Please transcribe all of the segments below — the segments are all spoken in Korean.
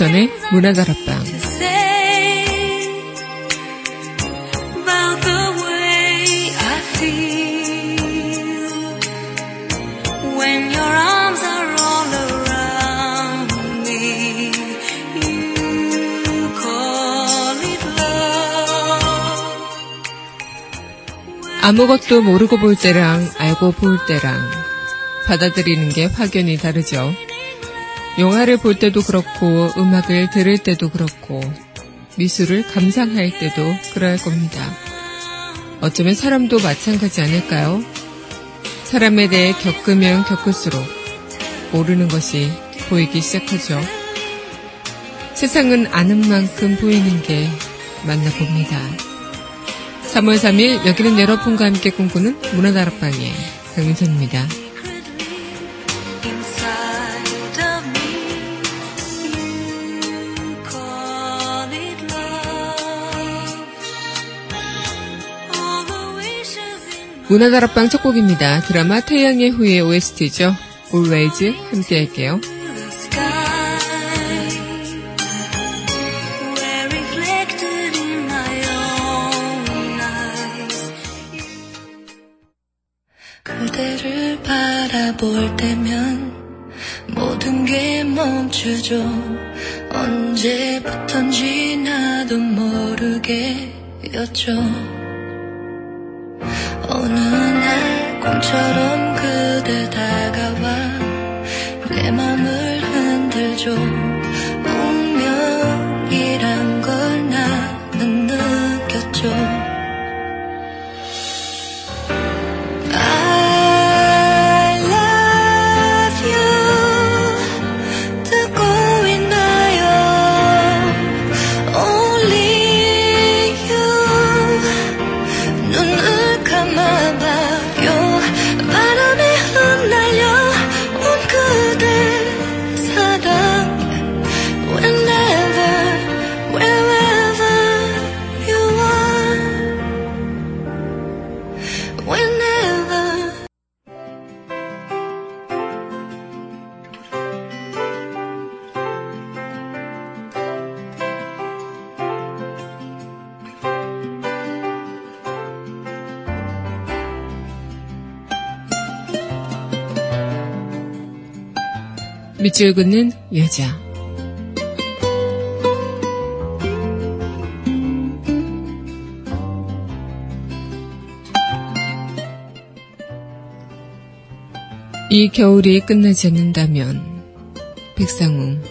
강민선의 문화다락방. 아무것도 모르고 볼 때랑 알고 볼 때랑 받아들이는 게 확연히 다르죠. 영화를 볼 때도 그렇고 음악을 들을 때도 그렇고 미술을 감상할 때도 그럴 겁니다. 어쩌면 사람도 마찬가지 않을까요? 사람에 대해 겪으면 겪을수록 모르는 것이 보이기 시작하죠. 세상은 아는 만큼 보이는 게 맞나 봅니다. 3월 3일 여기는 여러분과 함께 꿈꾸는 문화다락방의 강민선입니다. 문화다락방 첫 곡입니다. 드라마 태양의 후예 OST죠. Always 함께 할게요. 그대를 바라볼 때면 모든 게 멈추죠. 언제부턴지 나도 모르게였죠. 어느 날 꿈처럼 그대 다가와 내 맘을 흔들죠. 운명이란 걸 나는 느꼈죠. I love you. 듣고 있나요? Only you. 눈을 감아봐요. 바람에 흩날려 온 그대 사랑. Whenever, wherever you are. Whenever. 밑줄 긋는 여자. 이 겨울이 끝나지 않는다면. 백상웅.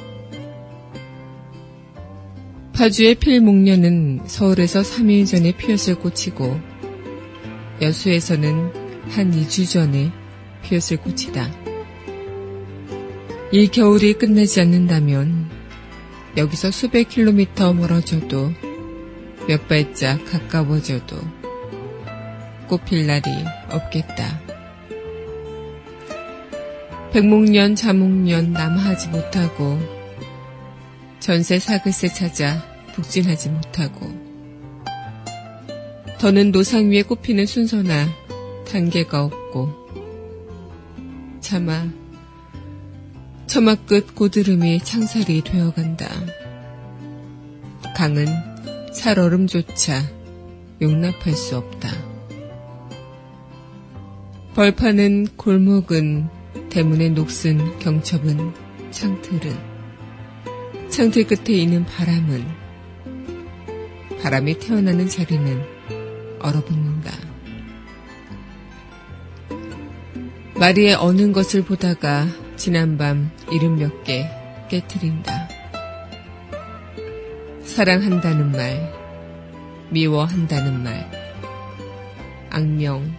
파주의 필 목련은 서울에서 3일 전에 피었을 꽃이고 여수에서는 한 2주 전에 피었을 꽃이다. 이 겨울이 끝나지 않는다면 여기서 수백 킬로미터 멀어져도 몇 발짝 가까워져도 꽃필 날이 없겠다. 백목련 자목련 남하지 못하고 전세 사글세 찾아 북진하지 못하고 더는 노상 위에 꽃피는 순서나 단계가 없고 차마 처마 끝 고드름이 창살이 되어간다. 강은 살얼음조차 용납할 수 없다. 벌판은 골목은 대문의 녹슨 경첩은 창틀은 창틀 끝에 있는 바람은 바람이 태어나는 자리는 얼어붙는다. 마리에 어는 것을 보다가 지난밤 이름 몇 개 깨트린다. 사랑한다는 말, 미워한다는 말, 악명,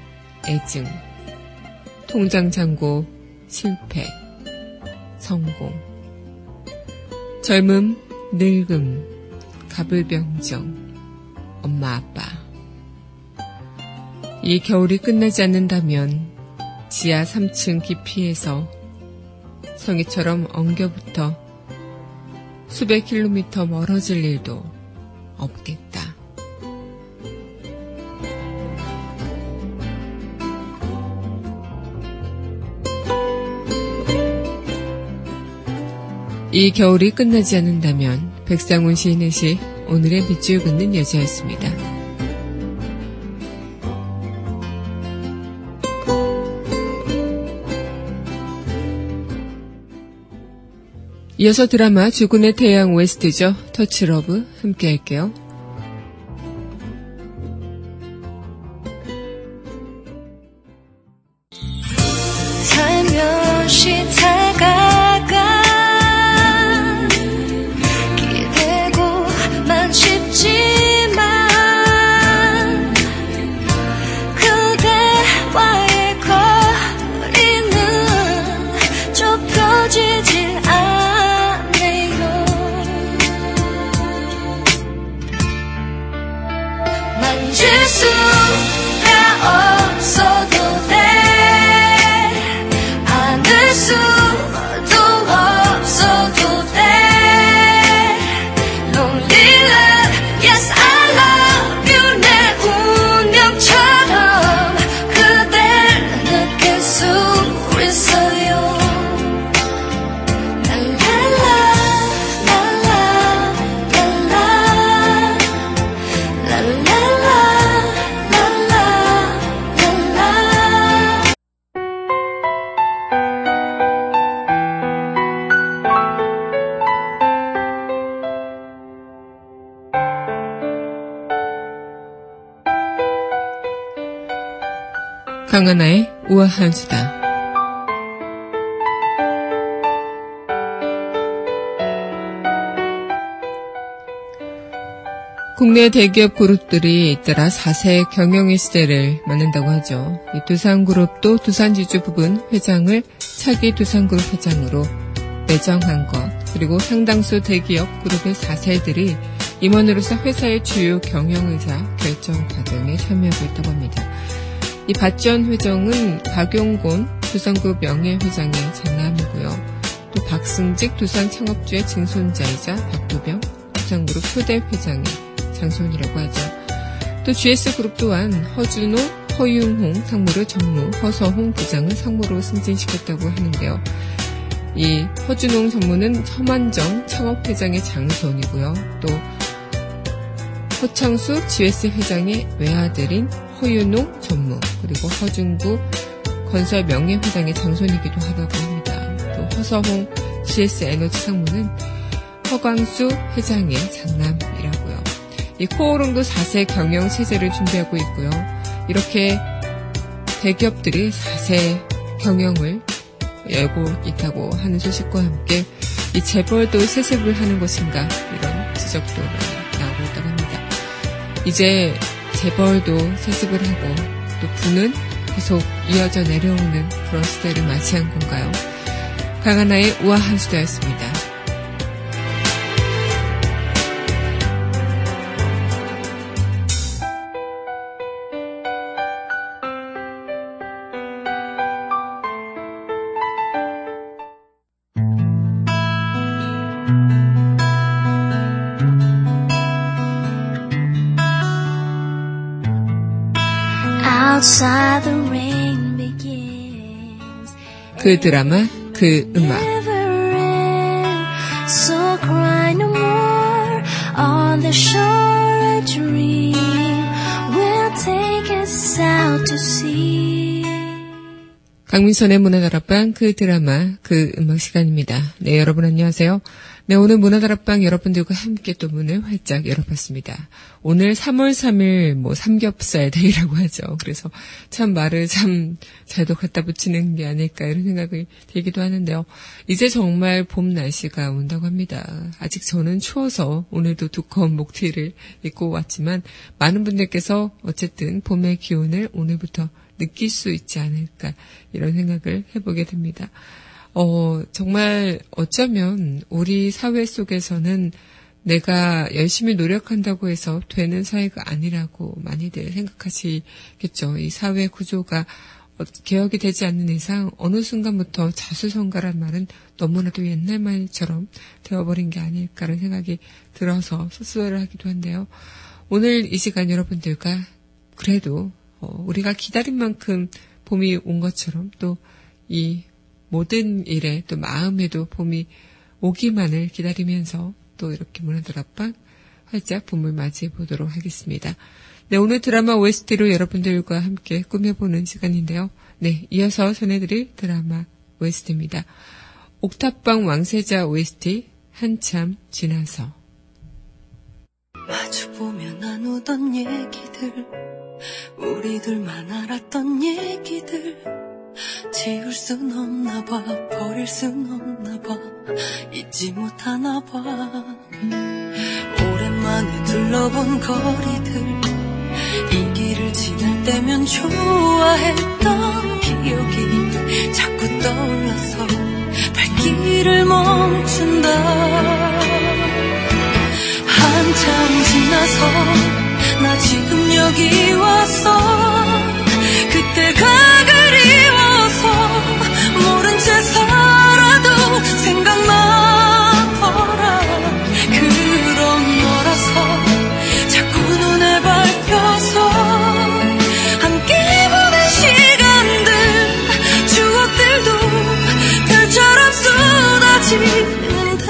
애증, 통장 잔고, 실패, 성공, 젊음, 늙음, 가불병정, 엄마, 아빠. 이 겨울이 끝나지 않는다면 지하 3층 깊이에서 성의처럼 엉겨붙어 수백 킬로미터 멀어질 일도 없겠다. 이 겨울이 끝나지 않는다면 백상훈 시인의 시 오늘의 밑줄 긋는 여자였습니다. 이어서 드라마 주군의 태양 OST죠. 터치러브 함께 할게요. 살며시 다가가 기대고만 싶지만 그대와의 거리는 좁혀지지 않아 수가 없어도 돼 안을 수도 없어도 돼 lonely yes I love you 내 운명처럼 그댈 느낄 수 있어요 강하나의 우아한 수다. 국내 대기업 그룹들이 잇따라 4세 경영의 시대를 맞는다고 하죠. 이 두산그룹도 두산지주 부분 회장을 차기 두산그룹 회장으로 내정한 것, 그리고 상당수 대기업 그룹의 4세들이 임원으로서 회사의 주요 경영의사 결정 과정에 참여하고 있다고 합니다. 이 박지원 회장은 박용곤 두산그룹 명예회장의 장남이고요. 또 박승직 두산 창업주의 증손자이자 박도병 두산그룹 초대 회장의 장손이라고 하죠. 또 GS그룹 또한 허준호, 허윤홍 상무를 전무, 허서홍 부장을 상무로 승진시켰다고 하는데요. 이 허준홍 전무는 첨만정 창업회장의 장손이고요. 또 허창수 GS 회장의 외아들인 허윤호 전무, 그리고 허준구 건설 명예회장의 장손이기도 하다고 합니다. 또 허서홍 GS 에너지 상무는 허광수 회장의 장남이라고요. 이 코오롱도 4세 경영 체제를 준비하고 있고요. 이렇게 대기업들이 4세 경영을 열고 있다고 하는 소식과 함께 이 재벌도 세습을 하는 것인가 이런 지적도 나오고 있다고 합니다. 이제 재벌도 세습을 하고 또 부는 계속 이어져 내려오는 그런 시대를 맞이한 건가요? 강하나의 우아한 수다였습니다. 그 드라마, 그 음악. 강민선의 문화다락방, 그 드라마, 그 음악 시간입니다. 네, 여러분 안녕하세요. 네, 오늘 문화다락방 여러분들과 함께 또 문을 활짝 열어봤습니다. 오늘 3월 3일 삼겹살 데이라고 하죠. 그래서 참 말을 참 잘도 갖다 붙이는 게 아닐까 이런 생각이 들기도 하는데요. 이제 정말 봄 날씨가 온다고 합니다. 아직 저는 추워서 오늘도 두꺼운 목티를 입고 왔지만 많은 분들께서 어쨌든 봄의 기운을 오늘부터 느낄 수 있지 않을까 이런 생각을 해보게 됩니다. 정말 어쩌면 우리 사회 속에서는 내가 열심히 노력한다고 해서 되는 사회가 아니라고 많이들 생각하시겠죠. 이 사회 구조가 개혁이 되지 않는 이상 어느 순간부터 자수성가란 말은 너무나도 옛날 말처럼 되어버린 게 아닐까라는 생각이 들어서 씁쓸을 하기도 한데요. 오늘 이 시간 여러분들과 그래도 우리가 기다린 만큼 봄이 온 것처럼 또 이 모든 일에 또 마음에도 봄이 오기만을 기다리면서 또 이렇게 문화다락방 활짝 봄을 맞이해 보도록 하겠습니다. 네, 오늘 드라마 OST로 여러분들과 함께 꾸며보는 시간인데요. 네, 이어서 전해드릴 드라마 OST입니다. 옥탑방 왕세자 OST 한참 지나서. 마주보면 나누던 얘기들, 우리 둘만 알았던 얘기들, 지울 순 없나 봐, 버릴 순 없나 봐, 잊지 못하나 봐. 오랜만에 둘러본 거리들, 이 길을 지날 때면 좋아했던 기억이 자꾸 떠올라서 발길을 멈춘다. 한참 지나서 나 지금 여기 왔어. 그때가 모른 채 살아도 생각나더라. 그런 너라서 자꾸 눈에 밟혀서 함께 보낸 시간들, 추억들도 별처럼 쏟아지는데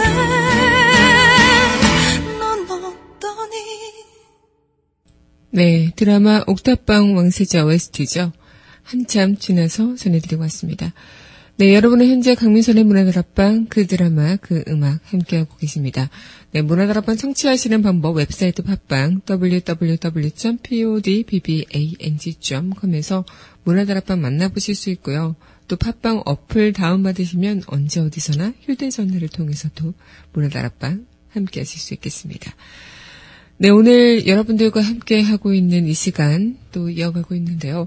넌 어떠니? 네, 드라마 옥탑방 왕세자 OST죠. 한참 지나서 전해드리고 왔습니다. 네, 여러분은 현재 강민선의 문화다락방, 그 드라마, 그 음악 함께하고 계십니다. 네, 문화다락방 청취하시는 방법 웹사이트 팟빵 www.podbbang.com에서 문화다락방 만나보실 수 있고요. 또 팟빵 어플 다운받으시면 언제 어디서나 휴대전화를 통해서도 문화다락방 함께하실 수 있겠습니다. 네, 오늘 여러분들과 함께하고 있는 이 시간 또 이어가고 있는데요.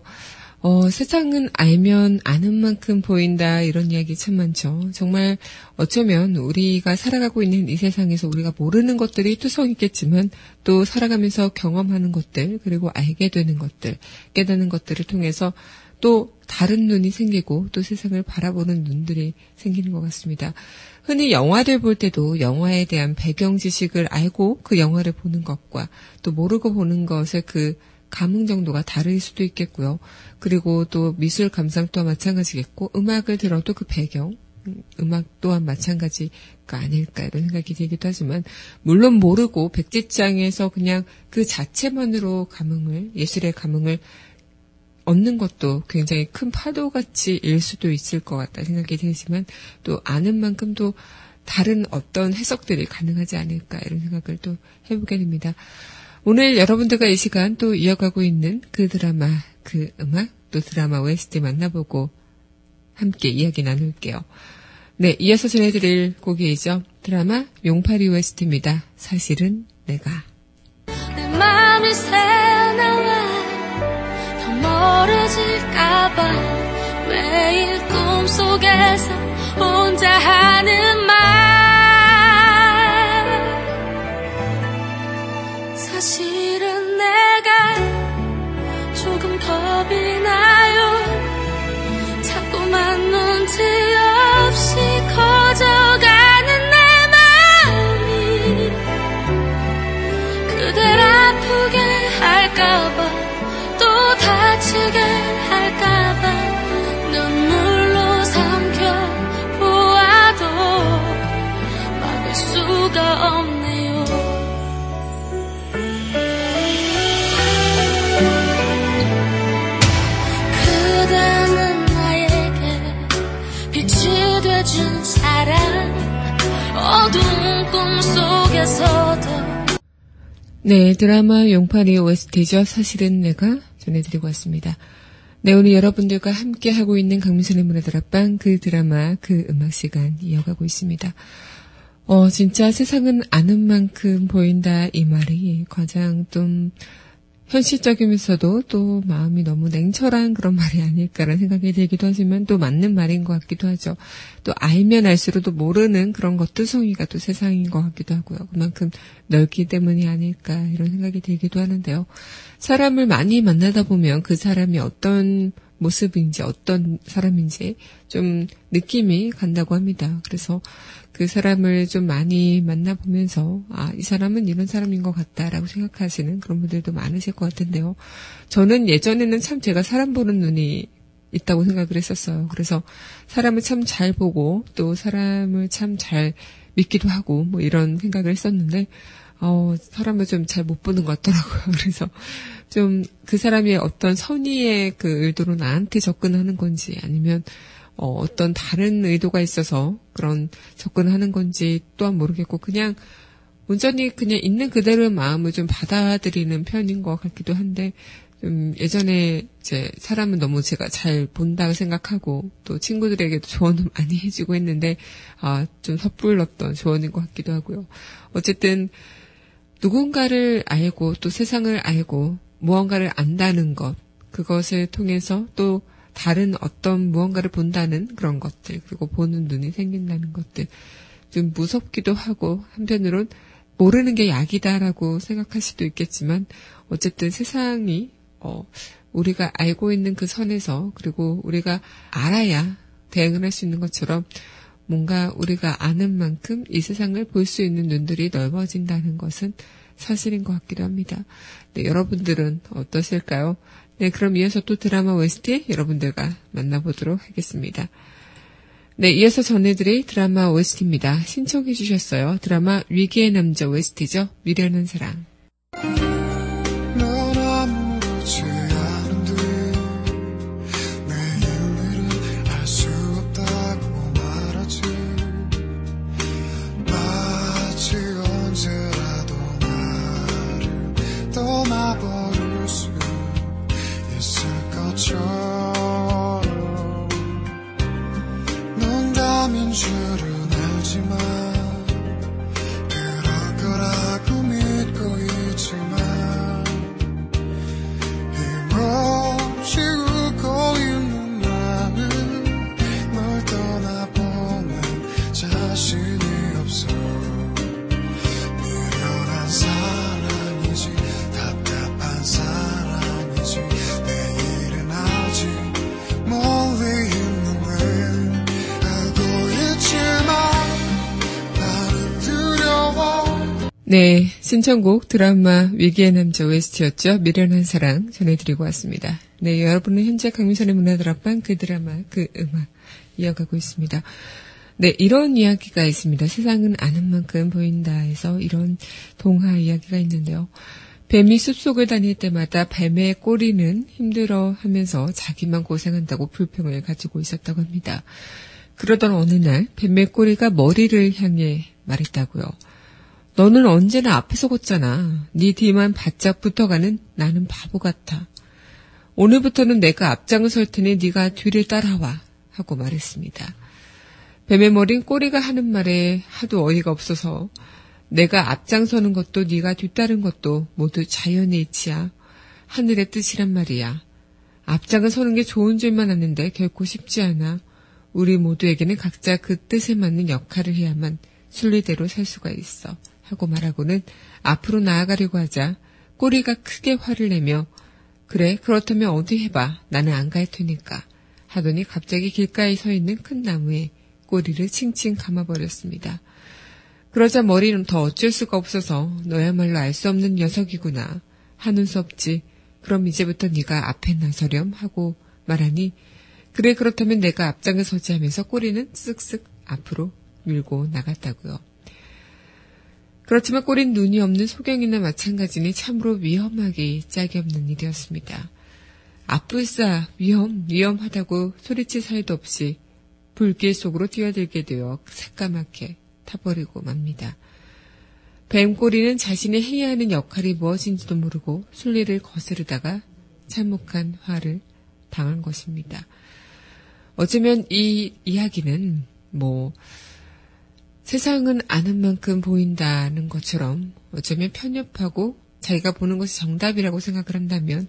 세상은 알면 아는 만큼 보인다, 이런 이야기 참 많죠. 정말 어쩌면 우리가 살아가고 있는 이 세상에서 우리가 모르는 것들이 투성이겠지만 또 살아가면서 경험하는 것들, 그리고 알게 되는 것들, 깨닫는 것들을 통해서 또 다른 눈이 생기고 또 세상을 바라보는 눈들이 생기는 것 같습니다. 흔히 영화를 볼 때도 영화에 대한 배경 지식을 알고 그 영화를 보는 것과 또 모르고 보는 것의 그 감흥 정도가 다를 수도 있겠고요. 그리고 또 미술 감상 또한 마찬가지겠고, 음악을 들어도 그 배경, 음악 또한 마찬가지가 아닐까 이런 생각이 들기도 하지만, 물론 모르고 백지장에서 그냥 그 자체만으로 감흥을, 예술의 감흥을 얻는 것도 굉장히 큰 파도같이 일 수도 있을 것 같다 생각이 들지만, 또 아는 만큼 또 다른 어떤 해석들이 가능하지 않을까 이런 생각을 또 해보게 됩니다. 오늘 여러분들과 이 시간 또 이어가고 있는 그 드라마, 그 음악, 또 드라마 OST 만나보고 함께 이야기 나눌게요. 네, 이어서 전해드릴 곡이죠. 드라마 용팔이 OST입니다. 사실은 내가. 내 맘이 새나와 더 멀어질까봐 매일 꿈속에서 혼자 하는 말, 사실은 내가 조금 겁이 나요. 자꾸만 눈치 없이 커져가는 내 마음이 그댈 아프게 할까봐 또 다치게 할까봐 눈물로 삼켜보아도 막을 수가 없네. 네, 드라마 용팔이 OST죠. 사실은 내가 전해드리고 왔습니다. 네, 오늘 여러분들과 함께하고 있는 강민선의 문화다락방, 그 드라마, 그 음악 시간 이어가고 있습니다. 진짜 세상은 아는 만큼 보인다, 이 말이 가장 좀 현실적이면서도 또 마음이 너무 냉철한 그런 말이 아닐까라는 생각이 들기도 하지만 또 맞는 말인 것 같기도 하죠. 또 알면 알수록 또 모르는 그런 것투성이가 또 세상인 것 같기도 하고요. 그만큼 넓기 때문이 아닐까 이런 생각이 들기도 하는데요. 사람을 많이 만나다 보면 그 사람이 어떤 모습인지 어떤 사람인지 좀 느낌이 간다고 합니다. 그래서 그 사람을 좀 많이 만나보면서 아, 이 사람은 이런 사람인 것 같다라고 생각하시는 그런 분들도 많으실 것 같은데요. 저는 예전에는 참 제가 사람 보는 눈이 있다고 생각을 했었어요. 그래서 사람을 참 잘 보고 또 사람을 참 잘 믿기도 하고 뭐 이런 생각을 했었는데 사람을 좀 잘 못 보는 것 같더라고요. 그래서 좀 그 사람이 어떤 선의의 그 의도로 나한테 접근하는 건지 아니면 어떤 다른 의도가 있어서 그런 접근하는 건지 또한 모르겠고 그냥 온전히 그냥 있는 그대로의 마음을 좀 받아들이는 편인 것 같기도 한데 좀 예전에 이제 사람은 너무 제가 잘 본다고 생각하고 또 친구들에게도 조언을 많이 해주고 했는데 좀 섣불렀던 조언인 것 같기도 하고요. 어쨌든 누군가를 알고 또 세상을 알고 무언가를 안다는 것 그것을 통해서 또 다른 어떤 무언가를 본다는 그런 것들 그리고 보는 눈이 생긴다는 것들 좀 무섭기도 하고 한편으론 모르는 게 약이다라고 생각할 수도 있겠지만 어쨌든 세상이 우리가 알고 있는 그 선에서 그리고 우리가 알아야 대응을 할 수 있는 것처럼 뭔가 우리가 아는 만큼 이 세상을 볼 수 있는 눈들이 넓어진다는 것은 사실인 것 같기도 합니다. 네, 여러분들은 어떠실까요? 네, 그럼 이어서 또 드라마 OST 여러분들과 만나보도록 하겠습니다. 네, 이어서 전해드릴 드라마 OST입니다. 신청해 주셨어요. 드라마 위기의 남자 OST죠. 미련한 사랑. 네, 신청곡 드라마 위기의 남자 OST였죠. 미련한 사랑 전해드리고 왔습니다. 네, 여러분은 현재 강민선의 문화다락방 그 드라마 그 음악 이어가고 있습니다. 네, 이런 이야기가 있습니다. 세상은 아는 만큼 보인다에서 이런 동화 이야기가 있는데요. 뱀이 숲속을 다닐 때마다 뱀의 꼬리는 힘들어하면서 자기만 고생한다고 불평을 가지고 있었다고 합니다. 그러던 어느 날 뱀의 꼬리가 머리를 향해 말했다고요. 너는 언제나 앞에서 걷잖아. 네 뒤만 바짝 붙어가는 나는 바보 같아. 오늘부터는 내가 앞장을 설 테니 네가 뒤를 따라와 하고 말했습니다. 뱀의 머린 꼬리가 하는 말에 하도 어이가 없어서 내가 앞장서는 것도 네가 뒤따른 것도 모두 자연의 이치야. 하늘의 뜻이란 말이야. 앞장을 서는 게 좋은 줄만 아는데 결코 쉽지 않아. 우리 모두에게는 각자 그 뜻에 맞는 역할을 해야만 순리대로 살 수가 있어. 하고 말하고는 앞으로 나아가려고 하자 꼬리가 크게 화를 내며 그래 그렇다면 어디 해봐 나는 안 갈 테니까 하더니 갑자기 길가에 서 있는 큰 나무에 꼬리를 칭칭 감아버렸습니다. 그러자 머리는 더 어쩔 수가 없어서 너야말로 알 수 없는 녀석이구나 하는 수 없지 그럼 이제부터 네가 앞에 나서렴 하고 말하니 그래 그렇다면 내가 앞장에 서지 하면서 꼬리는 쓱쓱 앞으로 밀고 나갔다고요. 그렇지만 꼬린 눈이 없는 소경이나 마찬가지니 참으로 위험하기 짝이 없는 일이었습니다. 아뿔싸 위험하다고 소리칠 사이도 없이 불길 속으로 뛰어들게 되어 새까맣게 타버리고 맙니다. 뱀꼬리는 자신이 해야 하는 역할이 무엇인지도 모르고 순리를 거스르다가 참혹한 화를 당한 것입니다. 어쩌면 이 이야기는 세상은 아는 만큼 보인다는 것처럼 어쩌면 편협하고 자기가 보는 것이 정답이라고 생각을 한다면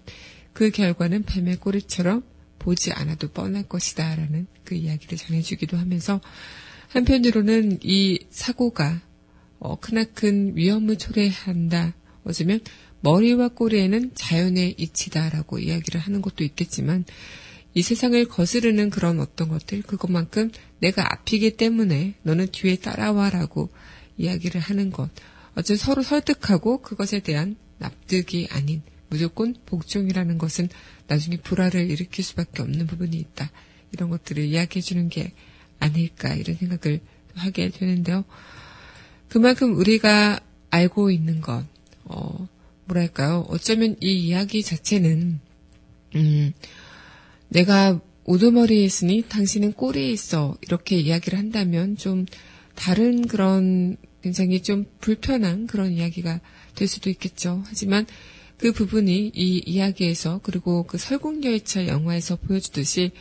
그 결과는 뱀의 꼬리처럼 보지 않아도 뻔할 것이다 라는 그 이야기를 전해주기도 하면서 한편으로는 이 사고가 크나큰 위험을 초래한다. 어쩌면 머리와 꼬리에는 자연의 이치다 라고 이야기를 하는 것도 있겠지만 이 세상을 거스르는 그런 어떤 것들 그것만큼 내가 앞이기 때문에 너는 뒤에 따라와라고 이야기를 하는 것 어쨌든 서로 설득하고 그것에 대한 납득이 아닌 무조건 복종이라는 것은 나중에 불화를 일으킬 수밖에 없는 부분이 있다. 이런 것들을 이야기해 주는 게 아닐까 이런 생각을 하게 되는데요. 그만큼 우리가 알고 있는 것, 뭐랄까요. 어쩌면 이 이야기 자체는, 내가 우두머리에 있으니 당신은 꼬리에 있어. 이렇게 이야기를 한다면 좀 다른 그런 굉장히 좀 불편한 그런 이야기가 될 수도 있겠죠. 하지만 그 부분이 이 이야기에서 그리고 그 설국열차 영화에서 보여주듯이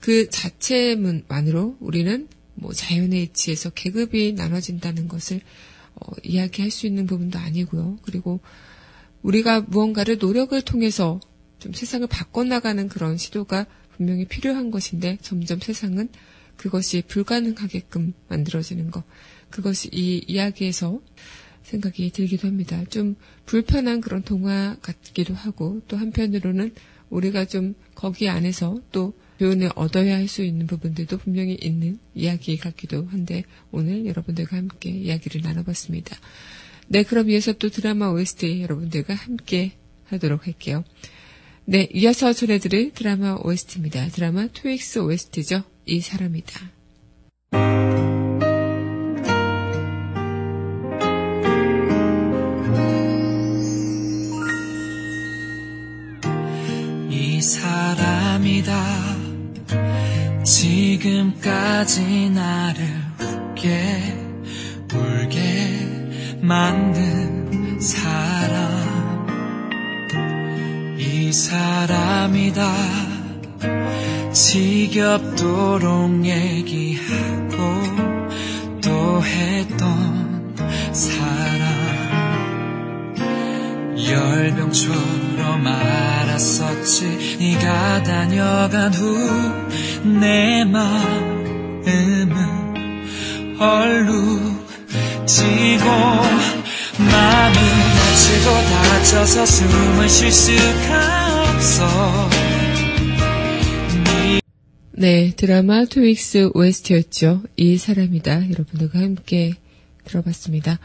그 자체만으로 우리는 뭐 자연의 이치에서 계급이 나눠진다는 것을 이야기할 수 있는 부분도 아니고요. 그리고 우리가 무언가를 노력을 통해서 좀 세상을 바꿔나가는 그런 시도가 분명히 필요한 것인데 점점 세상은 그것이 불가능하게끔 만들어지는 것. 그것이 이 이야기에서 생각이 들기도 합니다. 좀 불편한 그런 동화 같기도 하고 또 한편으로는 우리가 좀 거기 안에서 또 교훈을 얻어야 할 수 있는 부분들도 분명히 있는 이야기 같기도 한데 오늘 여러분들과 함께 이야기를 나눠봤습니다. 네, 그럼 이어서 또 드라마 OST 여러분들과 함께 하도록 할게요. 네, 이어서 전해드릴 드라마 OST입니다. 드라마 투윅스 OST죠. 이 사람이다. 이 사람이다. 지금까지 나를 울게 만든 사람. 이 사람이다. 지겹도록 얘기하고 또 했던 사람. 열병처럼 알았었지. 네가 다녀간 후 내 마음은 얼룩지고 마음이 다치고 다쳐서 숨을 쉴 수가 없어. 네, 드라마 투윅스 OST였죠. 이 사람이다 여러분들과 함께 들어봤습니다.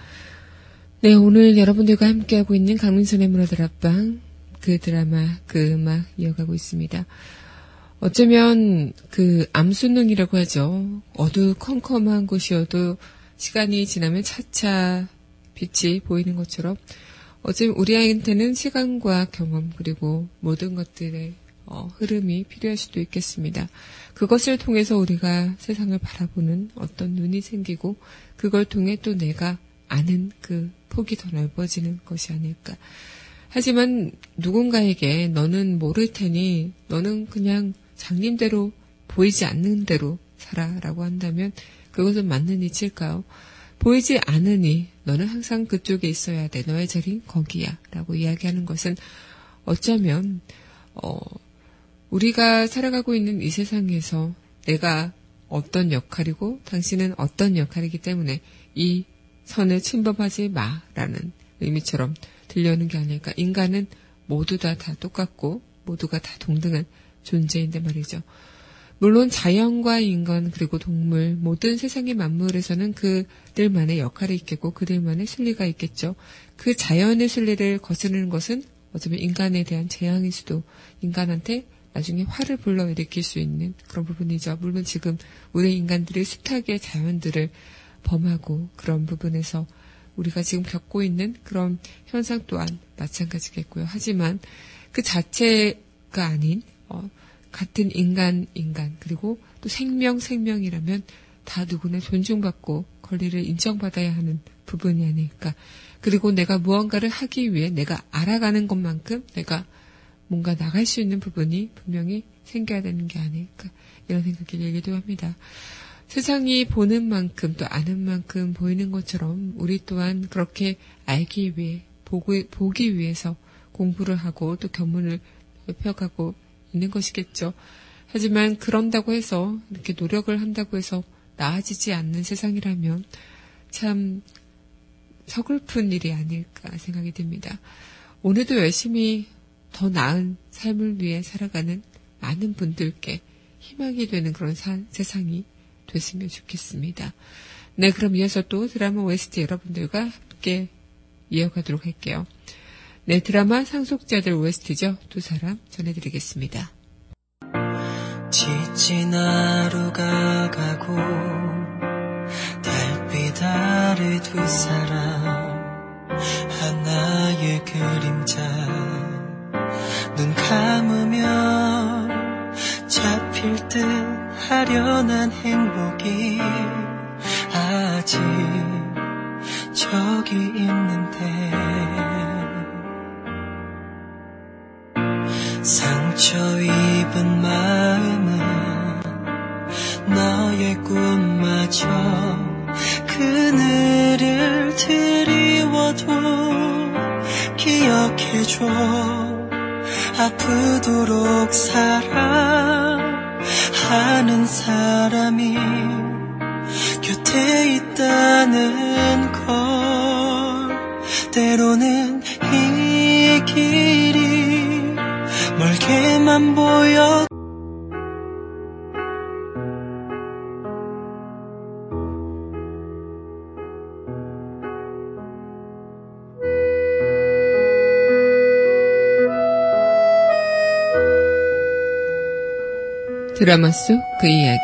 네, 오늘 여러분들과 함께하고 있는 강민선의 문화다락방, 그 드라마, 그 음악 이어가고 있습니다. 어쩌면 그 암수능이라고 하죠. 어두컴컴한 곳이어도 시간이 지나면 차차 빛이 보이는 것처럼 어쩌면 우리한테는 시간과 경험 그리고 모든 것들의 흐름이 필요할 수도 있겠습니다. 그것을 통해서 우리가 세상을 바라보는 어떤 눈이 생기고 그걸 통해 또 내가 아는 그 폭이 더 넓어지는 것이 아닐까. 하지만 누군가에게 너는 모를 테니 너는 그냥 장님대로 보이지 않는 대로 살아라고 한다면 그것은 맞는 이치일까요? 보이지 않으니 너는 항상 그쪽에 있어야 돼. 너의 자리는 거기야 라고 이야기하는 것은 어쩌면 우리가 살아가고 있는 이 세상에서 내가 어떤 역할이고 당신은 어떤 역할이기 때문에 이 선을 침범하지 마라는 의미처럼 들려오는 게 아닐까. 인간은 모두 다 똑같고 모두가 다 동등한 존재인데 말이죠. 물론 자연과 인간 그리고 동물 모든 세상의 만물에서는 그들만의 역할이 있겠고 그들만의 순리가 있겠죠. 그 자연의 순리를 거스르는 것은 어쩌면 인간에 대한 재앙일 수도, 인간한테 나중에 화를 불러일으킬 수 있는 그런 부분이죠. 물론 지금 우리 인간들이 숱하게 자연들을 범하고 그런 부분에서 우리가 지금 겪고 있는 그런 현상 또한 마찬가지겠고요. 하지만 그 자체가 아닌 같은 인간 그리고 또 생명이라면 다 누구나 존중받고 권리를 인정받아야 하는 부분이 아닐까. 그리고 내가 무언가를 하기 위해 내가 알아가는 것만큼 내가 뭔가 나갈 수 있는 부분이 분명히 생겨야 되는 게 아닐까. 이런 생각이 들기도 합니다. 세상이 보는 만큼 또 아는 만큼 보이는 것처럼 우리 또한 그렇게 알기 위해 보기 위해서 공부를 하고 또 견문을 넓혀가고 있는 것이겠죠. 하지만 그런다고 해서 이렇게 노력을 한다고 해서 나아지지 않는 세상이라면 참 서글픈 일이 아닐까 생각이 듭니다. 오늘도 열심히 더 나은 삶을 위해 살아가는 많은 분들께 희망이 되는 그런 세상이 됐으면 좋겠습니다. 네, 그럼 이어서 또 드라마 OST 여러분들과 함께 이어가도록 할게요. 네, 드라마 상속자들 OST죠. 두 사람 전해드리겠습니다. 지친 하루가 가고 달빛 아래 나를 두 사람 하나의 그림자 눈 감으면 잡힐 듯 아련한 행복이 아직 저기 있는데 상처 입은 마음은 너의 꿈마저 그늘을 드리워도 기억해줘 아프도록 사랑하는 사람이 곁에 있다는 걸 때로는 이 길이 멀게만 보여 드라마 속 그 이야기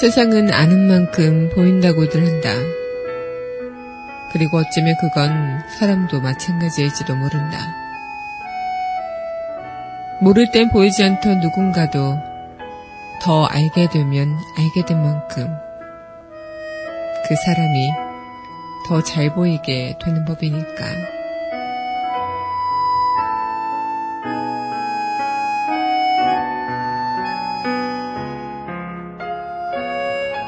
세상은 아는 만큼 보인다고들 한다. 그리고 어쩌면 그건 사람도 마찬가지일지도 모른다. 모를 땐 보이지 않던 누군가도 더 알게 되면 알게 된 만큼 그 사람이 더 잘 보이게 되는 법이니까.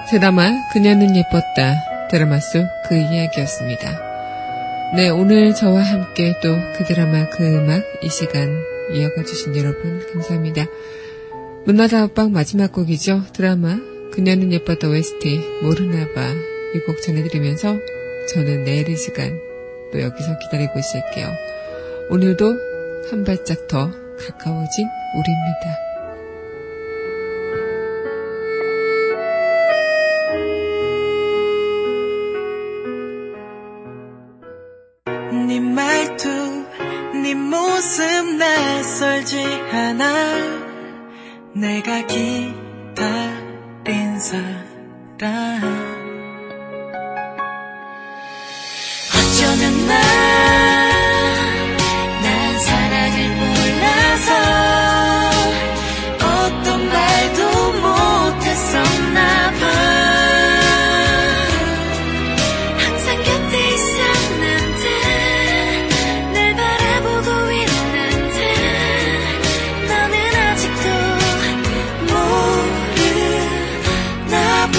드라마 그녀는 예뻤다. 드라마 속 그 이야기였습니다. 네, 오늘 저와 함께 또 그 드라마 그 음악 이 시간 이어가 주신 여러분 감사합니다. 문화다락방 마지막 곡이죠. 드라마 그녀는 예뻤다 OST 모르나봐. 이 곡 전해드리면서 저는 내일 이 시간 또 여기서 기다리고 있을게요. 오늘도 한 발짝 더 가까워진 우리입니다. 네 말투, 네 모습 낯설지 않아. 내가 기다린 사람 난 사랑을 몰라서 어떤 말도 못했었나 봐. 항상 곁에 있었는데 날 바라보고 있는데 너는 아직도 모르나 봐.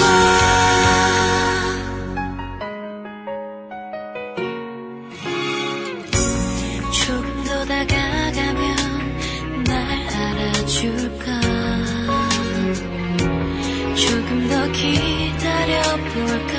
기다려볼까